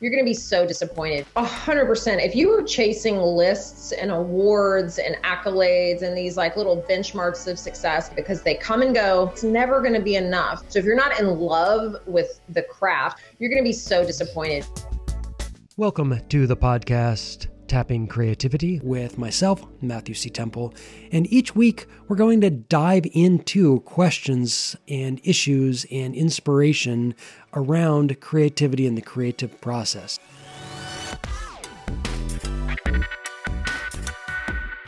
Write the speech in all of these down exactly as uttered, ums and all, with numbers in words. you're going to be so disappointed. A hundred percent. If you were chasing lists and awards and accolades and these like little benchmarks of success, because they come and go, it's never going to be enough. So if you're not in love with the craft, you're going to be so disappointed. Welcome to the podcast, Tapping Creativity, with myself, Matthew C. Temple. And each week, we're going to dive into questions and issues and inspiration around creativity and the creative process.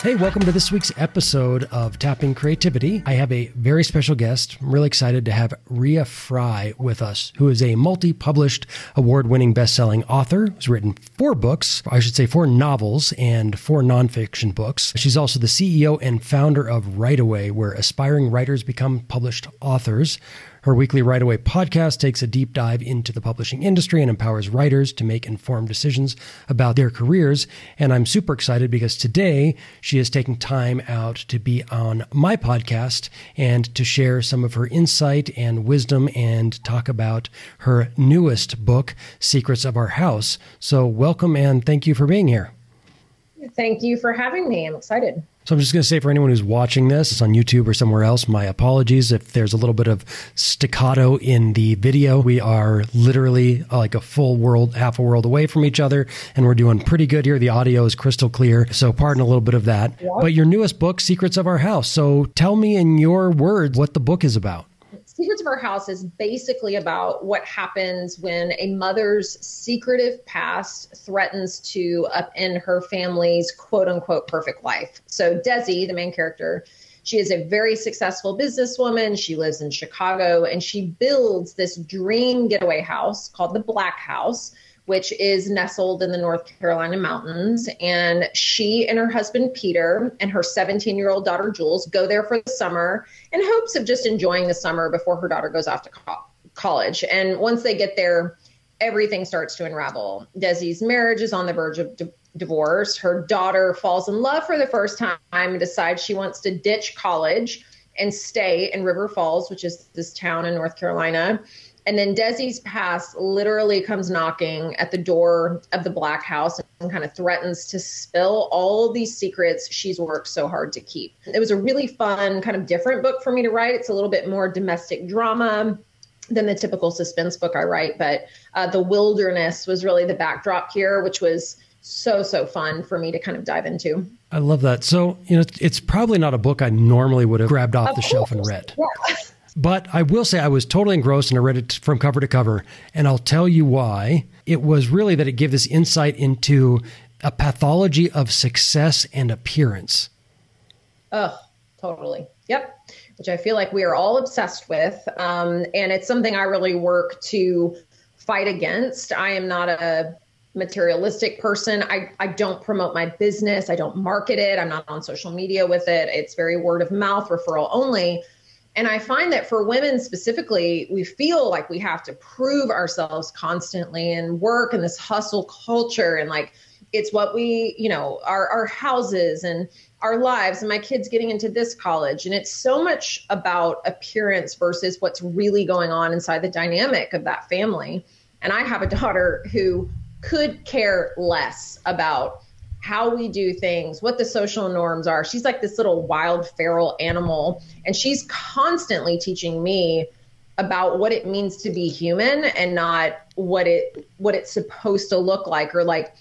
Hey, welcome to this week's episode of Tapping Creativity. I have a very special guest. I'm really excited to have Rhea Frye with us, who is a multi-published, award-winning, best-selling author who's written four books, I should say four novels and four nonfiction books. She's also the C E O and founder of Write Away, where aspiring writers become published authors. Her weekly Write Away podcast takes a deep dive into the publishing industry and empowers writers to make informed decisions about their careers. And I'm super excited because today she is taking time out to be on my podcast and to share some of her insight and wisdom and talk about her newest book, Secrets of Our House. So welcome and thank you for being here. Thank you for having me. I'm excited. So I'm just going to say for anyone who's watching this, it's on YouTube or somewhere else, my apologies if there's a little bit of staccato in the video. We are literally like a full world, half a world away from each other, and we're doing pretty good here. The audio is crystal clear, so pardon a little bit of that. Yeah. But your newest book, Secrets of Our House. So tell me in your words what the book is about. Secrets of Our House is basically about what happens when a mother's secretive past threatens to upend her family's quote unquote perfect life. So Desi, the main character, she is a very successful businesswoman. She lives in Chicago and she builds this dream getaway house called the Black House, which is nestled in the North Carolina mountains. And she and her husband, Peter, and her seventeen-year-old daughter, Jules, go there for the summer in hopes of just enjoying the summer before her daughter goes off to co- college. And once they get there, everything starts to unravel. Desi's marriage is on the verge of di- divorce. Her daughter falls in love for the first time and decides she wants to ditch college and stay in River Falls, which is this town in North Carolina. And then Desi's past literally comes knocking at the door of the Black House and kind of threatens to spill all these secrets she's worked so hard to keep. It was a really fun, kind of different book for me to write. It's a little bit more domestic drama than the typical suspense book I write. But uh, the wilderness was really the backdrop here, which was so, so fun for me to kind of dive into. I love that. So, you know, it's probably not a book I normally would have grabbed off of the course. shelf and read. Yeah. But I will say I was totally engrossed and I read it from cover to cover. And I'll tell you why. It was really that it gave this insight into a pathology of success and appearance. Oh, totally. Yep. Which I feel like we are all obsessed with. Um, and it's something I really work to fight against. I am not a materialistic person. I, I don't promote my business. I don't market it. I'm not on social media with it. It's very word of mouth, referral only. And I find that for women specifically, we feel like we have to prove ourselves constantly and work in this hustle culture. And like, it's what we, you know, our, our houses and our lives and my kids getting into this college. And it's so much about appearance versus what's really going on inside the dynamic of that family. And I have a daughter who could care less about how we do things, what the social norms are. She's like this little wild feral animal. And she's constantly teaching me about what it means to be human and not what it what it's supposed to look like, or like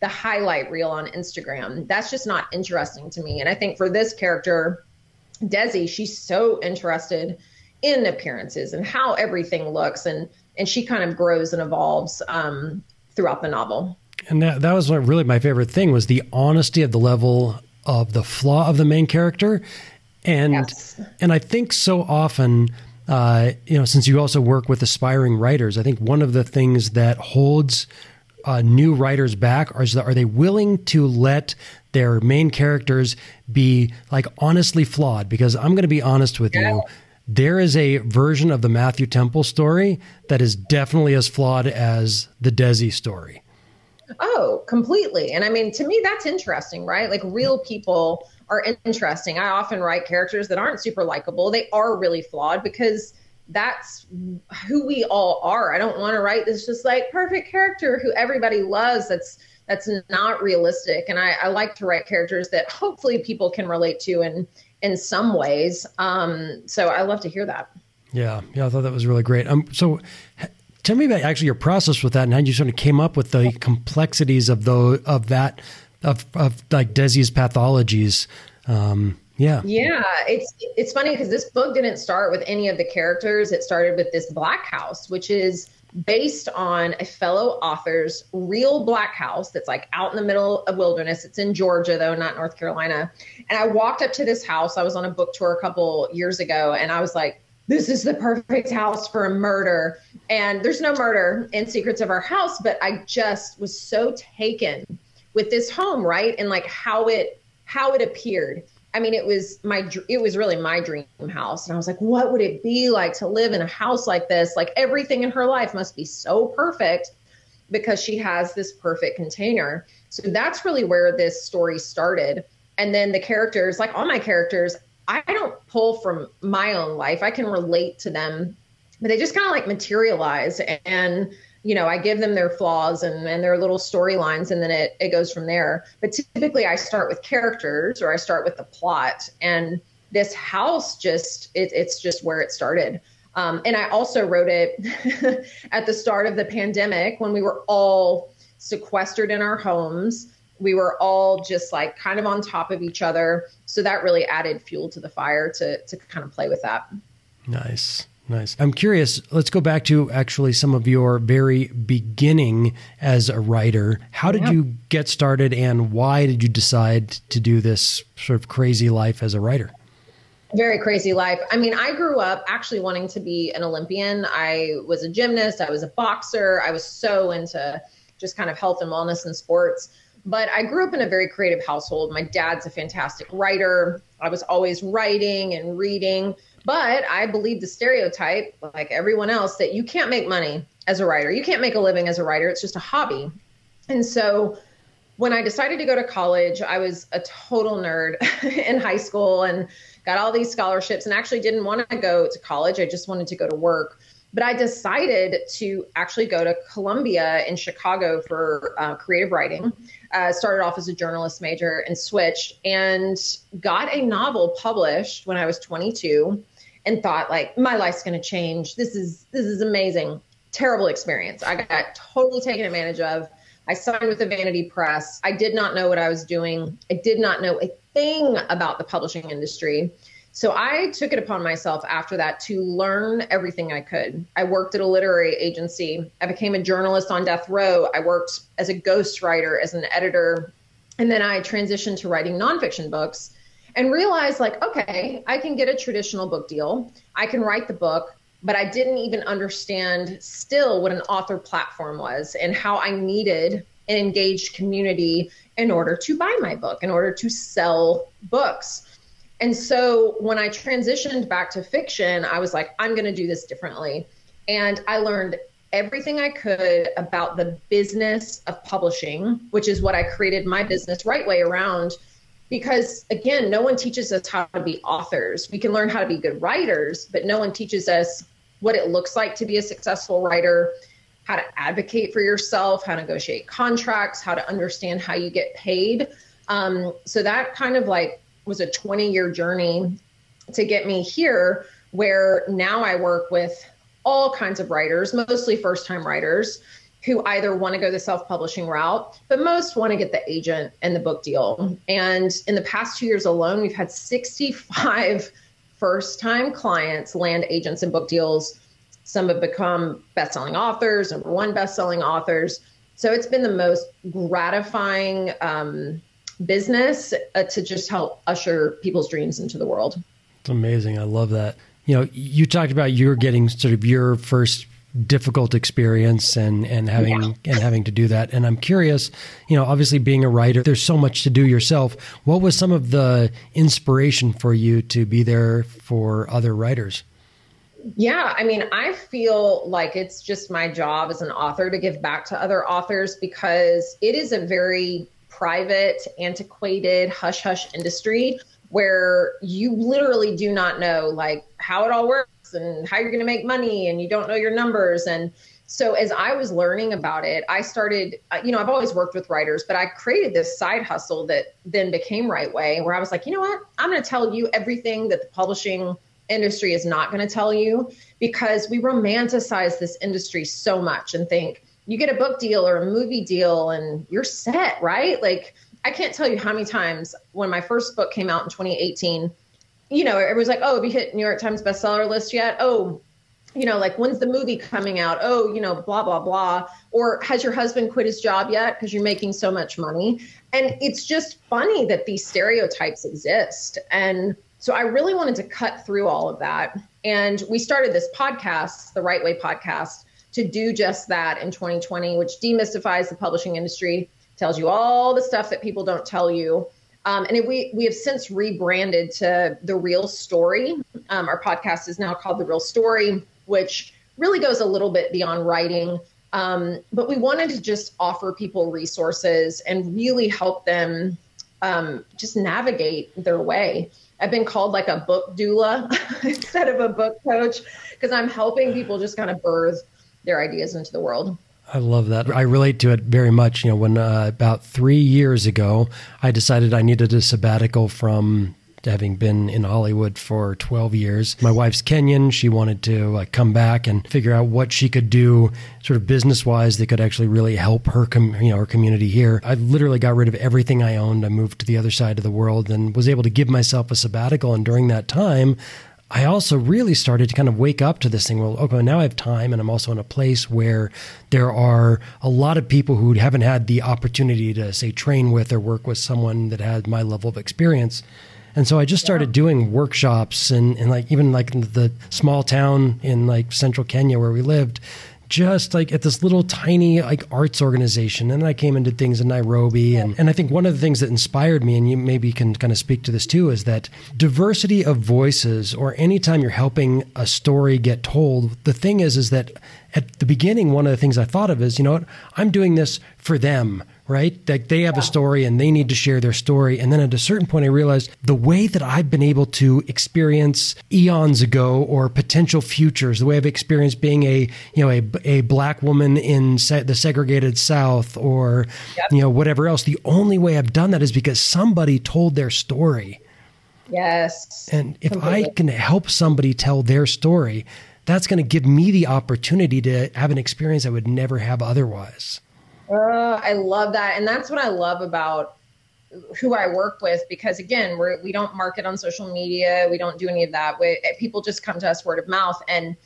the highlight reel on Instagram. That's just not interesting to me. And I think for this character, Desi, she's so interested in appearances and how everything looks. And, and she kind of grows and evolves um, throughout the novel. And that, that was what really my favorite thing was the honesty of the level of the flaw of the main character. And, yes. and I think so often, uh, you know, since you also work with aspiring writers, I think one of the things that holds uh, new writers back are, are they willing to let their main characters be like honestly flawed? Because I'm going to be honest with yeah. you. There is a version of the Matthew Temple story that is definitely as flawed as the Desi story. Oh, completely. And I mean, to me, that's interesting, right? Like real people are interesting. I often write characters that aren't super likable. They are really flawed because that's who we all are. I don't want to write this just like perfect character who everybody loves. That's that's not realistic. And I, I like to write characters that hopefully people can relate to in in some ways. Um, so I love to hear that. Yeah, yeah, I thought that was really great. Um, so tell me about actually your process with that and how you sort of came up with the complexities of those of that of of like Desi's pathologies. Um, yeah, yeah, it's it's funny because this book didn't start with any of the characters. It started with this black house, which is based on a fellow author's real black house that's like out in the middle of wilderness. It's in Georgia, though, not North Carolina. And I walked up to this house. I was on a book tour a couple years ago, and I was like, this is the perfect house for a murder. And there's no murder in Secrets of Our House, but I just was so taken with this home, right? And like how it how it appeared. I mean, it was my it was really my dream house. And I was like, what would it be like to live in a house like this? Like everything in her life must be so perfect because she has this perfect container. So that's really where this story started. And then the characters, like all my characters, I don't pull from my own life. I can relate to them, but they just kind of like materialize and, you know, I give them their flaws and, and their little storylines, and then it, it goes from there. But typically I start with characters or I start with the plot, and this house just, it, it's just where it started. Um, and I also wrote it at the start of the pandemic when we were all sequestered in our homes. We were all just like kind of on top of each other. So that really added fuel to the fire to to kind of play with that. Nice. Nice. I'm curious, let's go back to actually some of your very beginning as a writer. How did yeah. you get started, and why did you decide to do this sort of crazy life as a writer? Very crazy life. I mean, I grew up actually wanting to be an Olympian. I was a gymnast. I was a boxer. I was so into just kind of health and wellness and sports. But I grew up in a very creative household. My dad's a fantastic writer. I was always writing and reading. But I believed the stereotype, like everyone else, that you can't make money as a writer. You can't make a living as a writer. It's just a hobby. And so when I decided to go to college, I was a total nerd in high school and got all these scholarships and actually didn't want to go to college. I just wanted to go to work. But I decided to actually go to Columbia in Chicago for uh, creative writing. Uh, started off as a journalist major and switched and got a novel published when I was twenty-two and thought like, my life's going to change. This is this is amazing. Terrible experience. I got totally taken advantage of. I signed with the Vanity Press. I did not know what I was doing. I did not know a thing about the publishing industry. So I took it upon myself after that to learn everything I could. I worked at a literary agency. I became a journalist on death row. I worked as a ghostwriter, as an editor. And then I transitioned to writing nonfiction books and realized like, okay, I can get a traditional book deal. I can write the book, but I didn't even understand still what an author platform was and how I needed an engaged community in order to buy my book, in order to sell books. And so when I transitioned back to fiction, I was like, I'm going to do this differently. And I learned everything I could about the business of publishing, which is what I created my business Write Away around. Because again, no one teaches us how to be authors. We can learn how to be good writers, but no one teaches us what it looks like to be a successful writer, how to advocate for yourself, how to negotiate contracts, how to understand how you get paid. Um, so that kind of like was a twenty year journey to get me here, where now I work with all kinds of writers, mostly first time writers who either want to go the self-publishing route, but most want to get the agent and the book deal. And in the past two years alone, we've had sixty-five first time clients land agents and book deals. Some have become best-selling authors, number one best-selling authors. So it's been the most gratifying, um, business uh, to just help usher people's dreams into the world. It's amazing. I love that. You know, you talked about you're getting sort of your first difficult experience and, and having, yeah. and having to do that. And I'm curious, you know, obviously being a writer, there's so much to do yourself. What was some of the inspiration for you to be there for other writers? Yeah. I mean, I feel like it's just my job as an author to give back to other authors, because it is a very private, antiquated, hush-hush industry where you literally do not know like how it all works math and how you're going to make money and you don't know your numbers. And so as I was learning about it, I started, you know, I've always worked with writers, but I created this side hustle that then became Write Way, where I was like, you know what, I'm going to tell you everything that the publishing industry is not going to tell you, because we romanticize this industry so much and think you get a book deal or a movie deal and you're set, right? Like, I can't tell you how many times when my first book came out in twenty eighteen, you know, everyone's like, oh, have you hit New York Times bestseller list yet? Oh, you know, like, when's the movie coming out? Oh, you know, blah, blah, blah. Or has your husband quit his job yet because you're making so much money? And it's just funny that these stereotypes exist. And so I really wanted to cut through all of that. And we started this podcast, The Write Away Podcast, to do just that in twenty twenty, which demystifies the publishing industry, tells you all the stuff that people don't tell you. Um, and it, we, we have since rebranded to The Real Story. Um, our podcast is now called The Real Story, which really goes a little bit beyond writing. Um, but we wanted to just offer people resources and really help them um, just navigate their way. I've been called like a book doula instead of a book coach, because I'm helping people just kind of birth their ideas into the world. I love that. I relate to it very much. You know, when uh, about three years ago, I decided I needed a sabbatical from having been in Hollywood for twelve years. My wife's Kenyan. She wanted to uh, come back and figure out what she could do sort of business-wise that could actually really help her, com- you know, her community here. I literally got rid of everything I owned. I moved to the other side of the world and was able to give myself a sabbatical. And during that time, I also really started to kind of wake up to this thing. Well, okay, now I have time, and I'm also in a place where there are a lot of people who haven't had the opportunity to, say, train with or work with someone that had my level of experience. And so I just started yeah. doing workshops and, and like even like in the small town in like central Kenya where we lived, just like at this little tiny like arts organization. And I came and did things in Nairobi. And, and I think one of the things that inspired me, and you maybe can kind of speak to this too, is that diversity of voices, or anytime you're helping a story get told, the thing is, is that at the beginning, one of the things I thought of is, you know what, I'm doing this for them, right? Like they have yeah. a story and they need to share their story. And then at a certain point, I realized the way that I've been able to experience eons ago or potential futures, the way I've experienced being a, you know, a, a black woman in se- the segregated South or, yep. you know, whatever else, the only way I've done that is because somebody told their story. Yes. And if completely. I can help somebody tell their story, that's going to give me the opportunity to have an experience I would never have otherwise. Uh, I love that. And that's what I love about who I work with, because again, we're, we don't market on social media. We don't do any of that. We, people just come to us word of mouth. And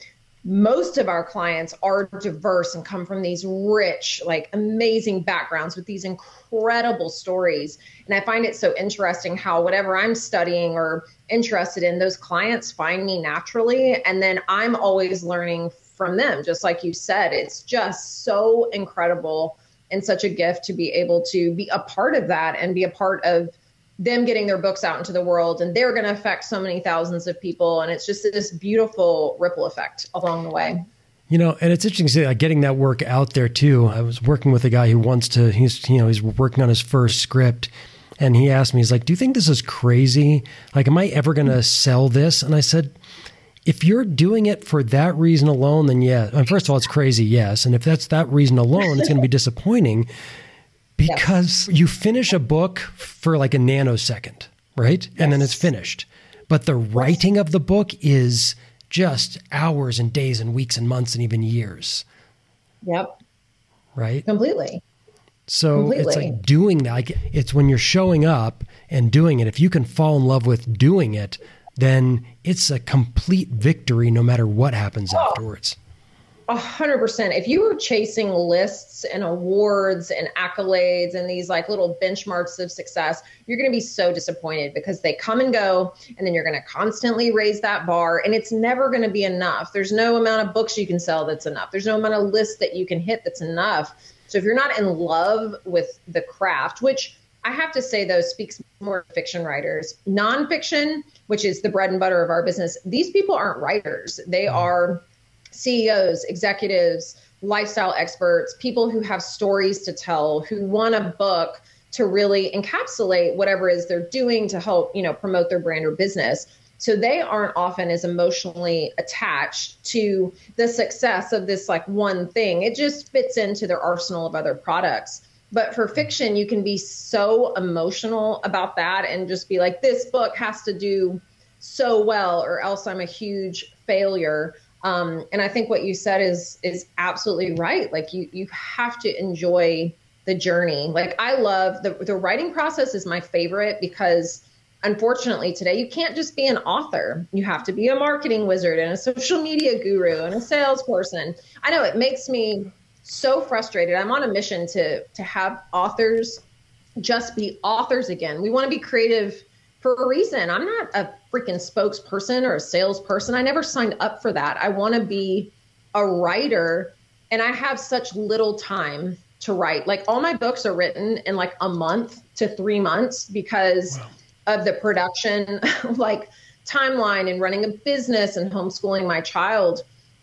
most of our clients are diverse and come from these rich, like amazing backgrounds with these incredible stories. And I find it so interesting how whatever I'm studying or interested in, those clients find me naturally. And then I'm always learning from them. Just like you said, it's just so incredible and such a gift to be able to be a part of that and be a part of them getting their books out into the world. And they're going to affect so many thousands of people. And it's just this beautiful ripple effect along the way. You know, and it's interesting to see, like, getting that work out there too. I was working with a guy who wants to, he's, you know, he's working on his first script. And he asked me, he's like, do you think this is crazy? Like, am I ever going to sell this? And I said, if you're doing it for that reason alone, then yeah. And first of all, it's crazy, yes. And if that's that reason alone, it's going to be disappointing, because yes. you finish a book for like a nanosecond, right? Yes. And then it's finished. But the writing of the book is just hours and days and weeks and months and even years. Yep. Right? Completely. So Completely. It's like doing that. Like, it's when you're showing up and doing it, if you can fall in love with doing it, then it's a complete victory no matter what happens oh, afterwards. A hundred percent. If you were chasing lists and awards and accolades and these like little benchmarks of success, you're going to be so disappointed, because they come and go, and then you're going to constantly raise that bar, and it's never going to be enough. There's no amount of books you can sell that's enough. There's no amount of lists that you can hit that's enough. So if you're not in love with the craft, which I have to say, though, speaks more to fiction writers. Nonfiction, which is the bread and butter of our business, these people aren't writers. They are C E Os, executives, lifestyle experts, people who have stories to tell, who want a book to really encapsulate whatever it is they're doing to help, you know, promote their brand or business. So they aren't often as emotionally attached to the success of this like one thing. It just fits into their arsenal of other products. But for fiction, you can be so emotional about that and just be like, this book has to do so well or else I'm a huge failure. Um, and I think what you said is is absolutely right. Like you you have to enjoy the journey. Like I love the the writing process is my favorite because unfortunately today you can't just be an author. You have to be a marketing wizard and a social media guru and a salesperson. I know it makes me so frustrated. I'm on a mission to to have authors just be authors again. We want to be creative for a reason. I'm not a freaking spokesperson or a salesperson. I never signed up for that. I want to be a writer, and I have such little time to write. Like all my books are written in like a month to three months because wow. of the production like timeline and running a business and homeschooling my child.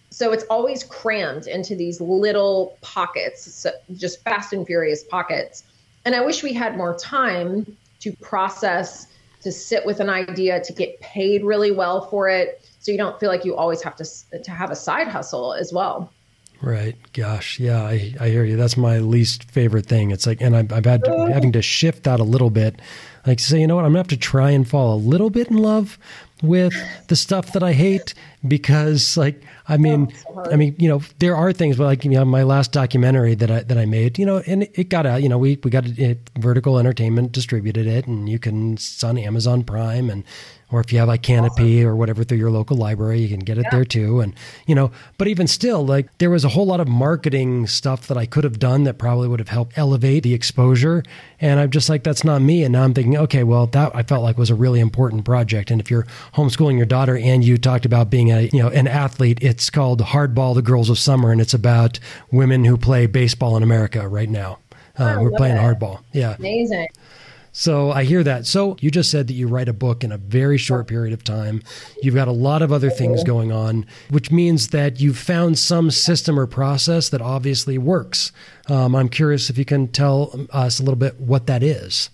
So it's always crammed into these little pockets, so just fast and furious pockets. And I wish we had more time to process, to sit with an idea, to get paid really well for it. So you don't feel like you always have to to have a side hustle as well. Right. Gosh. Yeah, I, I hear you. That's my least favorite thing. It's like, and I've, I've had to, having to shift that a little bit. Like say, you know what, I'm going to have to try and fall a little bit in love with the stuff that I hate because like, I mean, oh, I mean, you know, there are things, but like, you know, my last documentary that I, that I made, you know, and it got out, you know, we, we got it, it Vertical Entertainment distributed it, and you can, it's on Amazon Prime, and, or if you have like Canopy awesome. or whatever through your local library, you can get it yeah. there too. And, you know, but even still, like there was a whole lot of marketing stuff that I could have done that probably would have helped elevate the exposure. And I'm just like, that's not me. And now I'm thinking, okay, well, that I felt like was a really important project. And if you're homeschooling your daughter and you talked about being a, you know, an athlete, it's called Hardball, the Girls of Summer. And it's about women who play baseball in America right now. Uh, we're playing it. hardball. Yeah. Amazing. So I hear that. So you just said that you write a book in a very short period of time. You've got a lot of other things going on, which means that you've found some system or process that obviously works. Um, I'm curious if you can tell us a little bit what that is.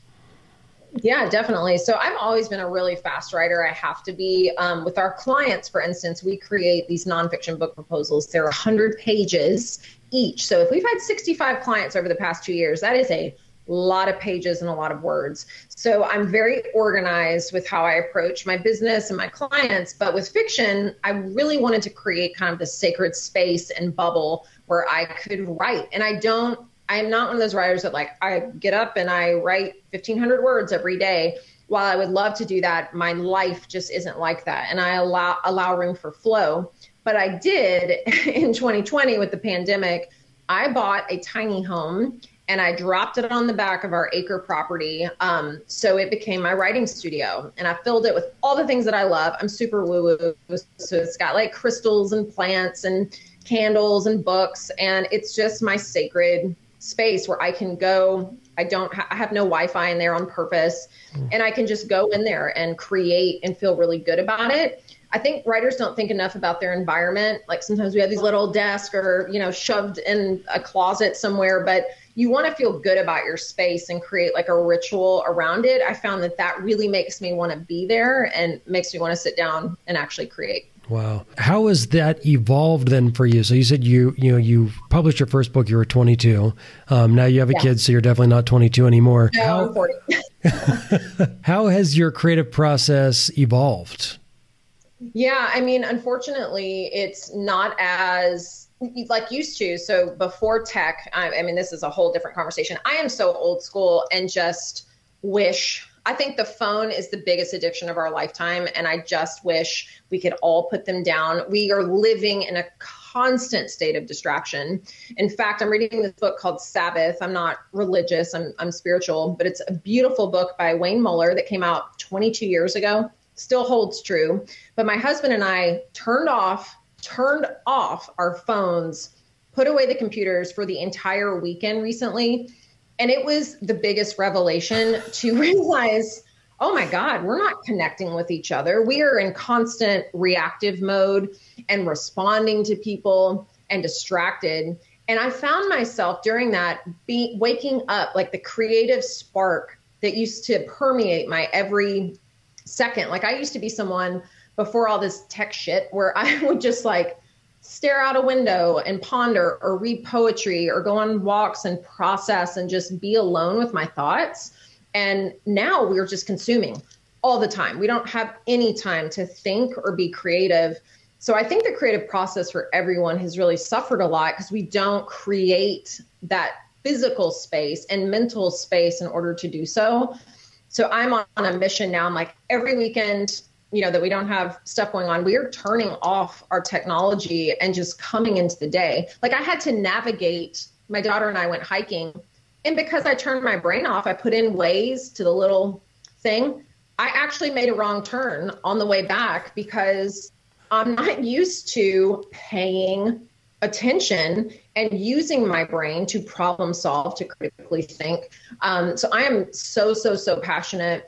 Yeah, definitely. So I've always been a really fast writer. I have to be. Um, with our clients, for instance, we create these nonfiction book proposals. They're one hundred pages each. So if we've had sixty-five clients over the past two years, that is a lot of pages and a lot of words. So I'm very organized with how I approach my business and my clients. But with fiction, I really wanted to create kind of the sacred space and bubble where I could write. And I don't, I'm not one of those writers that like, I get up and I write fifteen hundred words every day. While I would love to do that, my life just isn't like that. And I allow, allow room for flow. But I did in twenty twenty with the pandemic, I bought a tiny home and I dropped it on the back of our acre property. Um, so it became my writing studio, and I filled it with all the things that I love. I'm super woo-woo. So it's got like crystals and plants and candles and books. And it's just my sacred space where I can go. I don't ha- I have no Wi-Fi in there on purpose, and I can just go in there and create and feel really good about it. I think writers don't think enough about their environment. Like sometimes we have these little desks or, you know, shoved in a closet somewhere, but you want to feel good about your space and create like a ritual around it. I found that that really makes me want to be there and makes me want to sit down and actually create. Wow. How has that evolved then for you? So you said you, you know, you published your first book, you were twenty-two. Um, now you have a yeah. kid, so you're definitely not twenty-two anymore. No, how, I'm forty. How has your creative process evolved? Yeah, I mean, unfortunately, it's not as like used to. So before tech, I, I mean, this is a whole different conversation. I am so old school and just wish. I think the phone is the biggest addiction of our lifetime, and I just wish we could all put them down. We are living in a constant state of distraction. In fact, I'm reading this book called Sabbath. I'm not religious. I'm, I'm spiritual, but it's a beautiful book by Wayne Muller that came out twenty-two years ago. Still holds true. But my husband and I turned off, turned off our phones, put away the computers for the entire weekend recently. And it was the biggest revelation to realize, oh my God, we're not connecting with each other. We are in constant reactive mode and responding to people and distracted. And I found myself during that be, waking up like the creative spark that used to permeate my every second. Like I used to be someone before all this tech shit, where I would just like stare out a window and ponder or read poetry or go on walks and process and just be alone with my thoughts. And now we're just consuming all the time. We don't have any time to think or be creative. So I think the creative process for everyone has really suffered a lot because we don't create that physical space and mental space in order to do so. So I'm on a mission now. I'm like, every weekend, you know, that we don't have stuff going on, we are turning off our technology and just coming into the day. Like I had to navigate, my daughter and I went hiking, and because I turned my brain off, I put in Waze to the little thing. I actually made a wrong turn on the way back because I'm not used to paying attention and using my brain to problem solve, to critically think. Um, so I am so, so, so passionate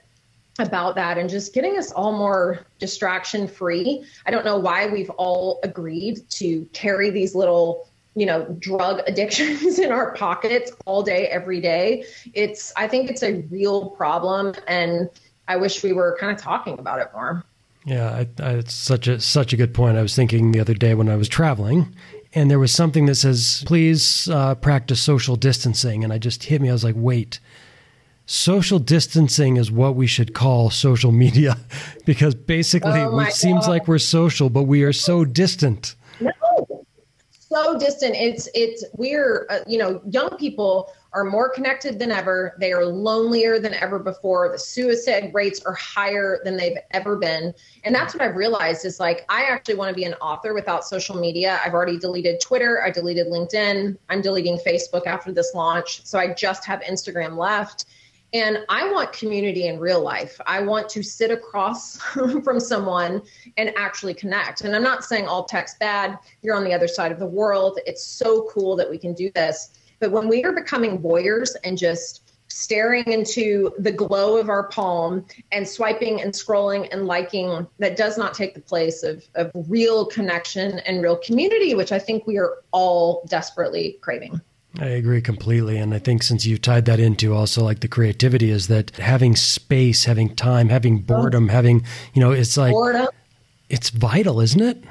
about that and just getting us all more distraction free. I don't know why we've all agreed to carry these little, you know, drug addictions in our pockets all day, every day. It's, I think it's a real problem, and I wish we were kind of talking about it more. Yeah. I, I, it's such a, such a good point. I was thinking the other day when I was traveling, and there was something that says, please uh, practice social distancing. And I just hit me. I was like, wait, social distancing is what we should call social media, because basically oh it seems God. like we're social, but we are so distant. No, so distant. It's, it's we're, uh, you know, young people are more connected than ever. They are lonelier than ever before. The suicide rates are higher than they've ever been. And that's what I've realized is like, I actually want to be an author without social media. I've already deleted Twitter. I deleted LinkedIn. I'm deleting Facebook after this launch. So I just have Instagram left. And I want community in real life. I want to sit across from someone and actually connect. And I'm not saying all tech's bad. You're on the other side of the world. It's so cool that we can do this. But when we are becoming voyeurs and just staring into the glow of our palm and swiping and scrolling and liking, that does not take the place of, of real connection and real community, which I think we are all desperately craving. I agree completely. And I think since you tied that into also like the creativity, is that having space, having time, having boredom, having, you know, it's like, boredom. It's vital, isn't it?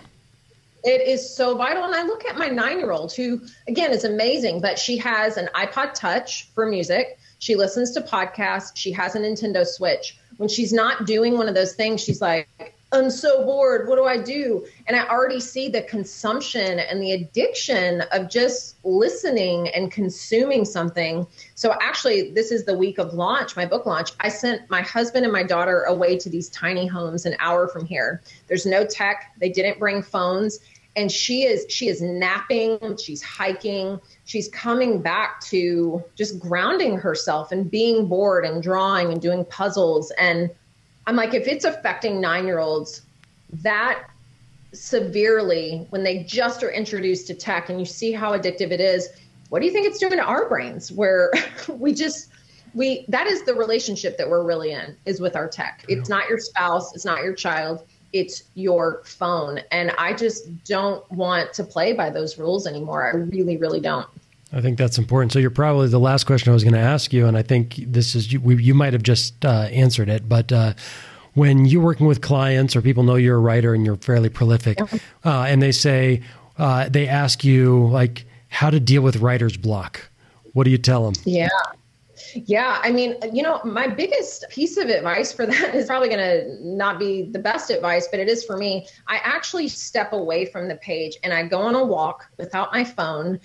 It is so vital. And I look at my nine-year-old who, again, is amazing, but she has an iPod Touch for music. She listens to podcasts. She has a Nintendo Switch. When she's not doing one of those things, she's like, I'm so bored. What do I do? And I already see the consumption and the addiction of just listening and consuming something. So actually, this is the week of launch, my book launch. I sent my husband and my daughter away to these tiny homes an hour from here. There's no tech. They didn't bring phones. And she is she is napping. She's hiking. She's coming back to just grounding herself and being bored and drawing and doing puzzles. And I'm like, if it's affecting nine-year-olds that severely when they just are introduced to tech and you see how addictive it is, what do you think it's doing to our brains where we just, we, that is the relationship that we're really in, is with our tech. It's not your spouse. It's not your child. It's your phone. And I just don't want to play by those rules anymore. I really, really don't. I think that's important. So you're probably the last question I was going to ask you, and I think this is you, you might have just uh, answered it, but uh, when you're working with clients or people know you're a writer and you're fairly prolific, uh, and they say, uh, they ask you like how to deal with writer's block, what do you tell them? Yeah. Yeah. I mean, you know, my biggest piece of advice for that is probably going to not be the best advice, but it is for me. I actually step away from the page and I go on a walk without my phone,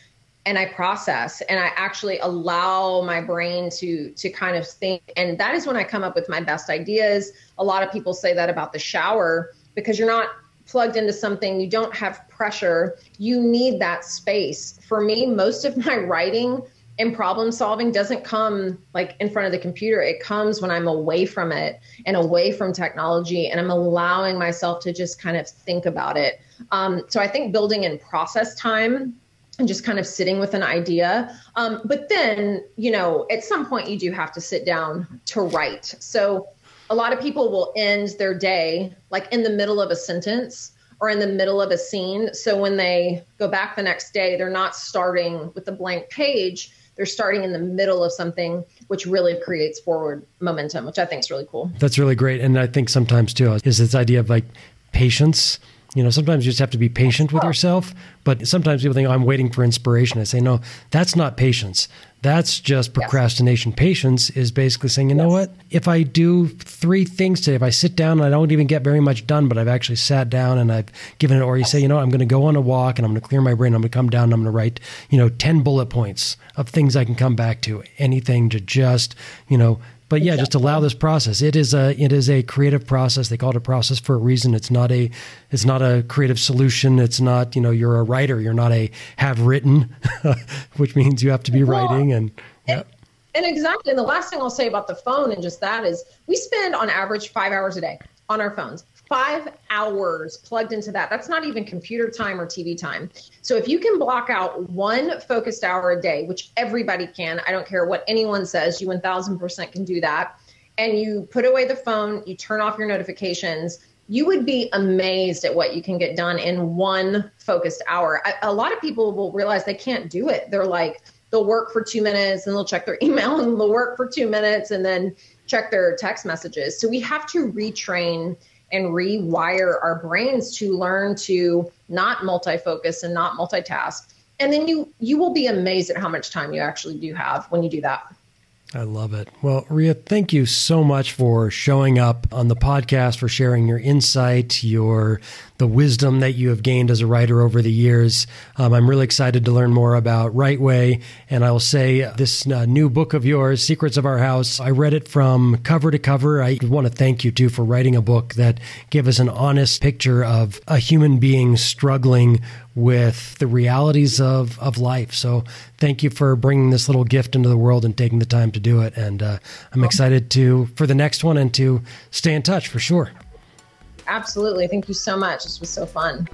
and I process, and I actually allow my brain to to kind of think. And that is when I come up with my best ideas. A lot of people say that about the shower, because you're not plugged into something. You don't have pressure. You need that space. For me, most of my writing and problem solving doesn't come like in front of the computer. It comes when I'm away from it and away from technology, and I'm allowing myself to just kind of think about it. Um, so I think building in process time and just kind of sitting with an idea. Um, but then, you know, at some point you do have to sit down to write. So a lot of people will end their day like in the middle of a sentence or in the middle of a scene. So when they go back the next day, they're not starting with a blank page. They're starting in the middle of something, which really creates forward momentum, which I think is really cool. That's really great. And I think sometimes too, is this idea of like, patience. You know, sometimes you just have to be patient with yourself. But sometimes people think, oh, I'm waiting for inspiration. I say, no, that's not patience. That's just procrastination. Yes. Patience is basically saying, you yes. know what? If I do three things today, if I sit down and I don't even get very much done, but I've actually sat down and I've given it, or you yes. say, you know, I'm going to go on a walk and I'm going to clear my brain. I'm going to come down and I'm going to write, you know, ten bullet points of things I can come back to. Anything to just, you know, but yeah, exactly. just allow this process. It is a it is a creative process. They call it a process for a reason. It's not a it's not a creative solution. It's not, you know, you're a writer. You're not a have written, which means you have to be well, writing. And, yeah. and and exactly. And the last thing I'll say about the phone and just that is we spend on average five hours a day on our phones. Five hours plugged into that. That's not even computer time or T V time. So if you can block out one focused hour a day, which everybody can, I don't care what anyone says, you one thousand percent can do that. And you put away the phone, you turn off your notifications, you would be amazed at what you can get done in one focused hour. I, a lot of people will realize they can't do it. They're like, they'll work for two minutes and they'll check their email and they'll work for two minutes and then check their text messages. So we have to retrain and rewire our brains to learn to not multi-focus and not multitask. And then you you will be amazed at how much time you actually do have when you do that. I love it. Well, Rhea, thank you so much for showing up on the podcast, for sharing your insight, your the wisdom that you have gained as a writer over the years. Um, I'm really excited to learn more about Write Away. And I will say this uh, new book of yours, Secrets of Our House, I read it from cover to cover. I want to thank you, too, for writing a book that gave us an honest picture of a human being struggling with the realities of, of life. So thank you for bringing this little gift into the world and taking the time to do it. And uh, I'm excited to for the next one and to stay in touch for sure. Absolutely. Thank you so much. This was so fun.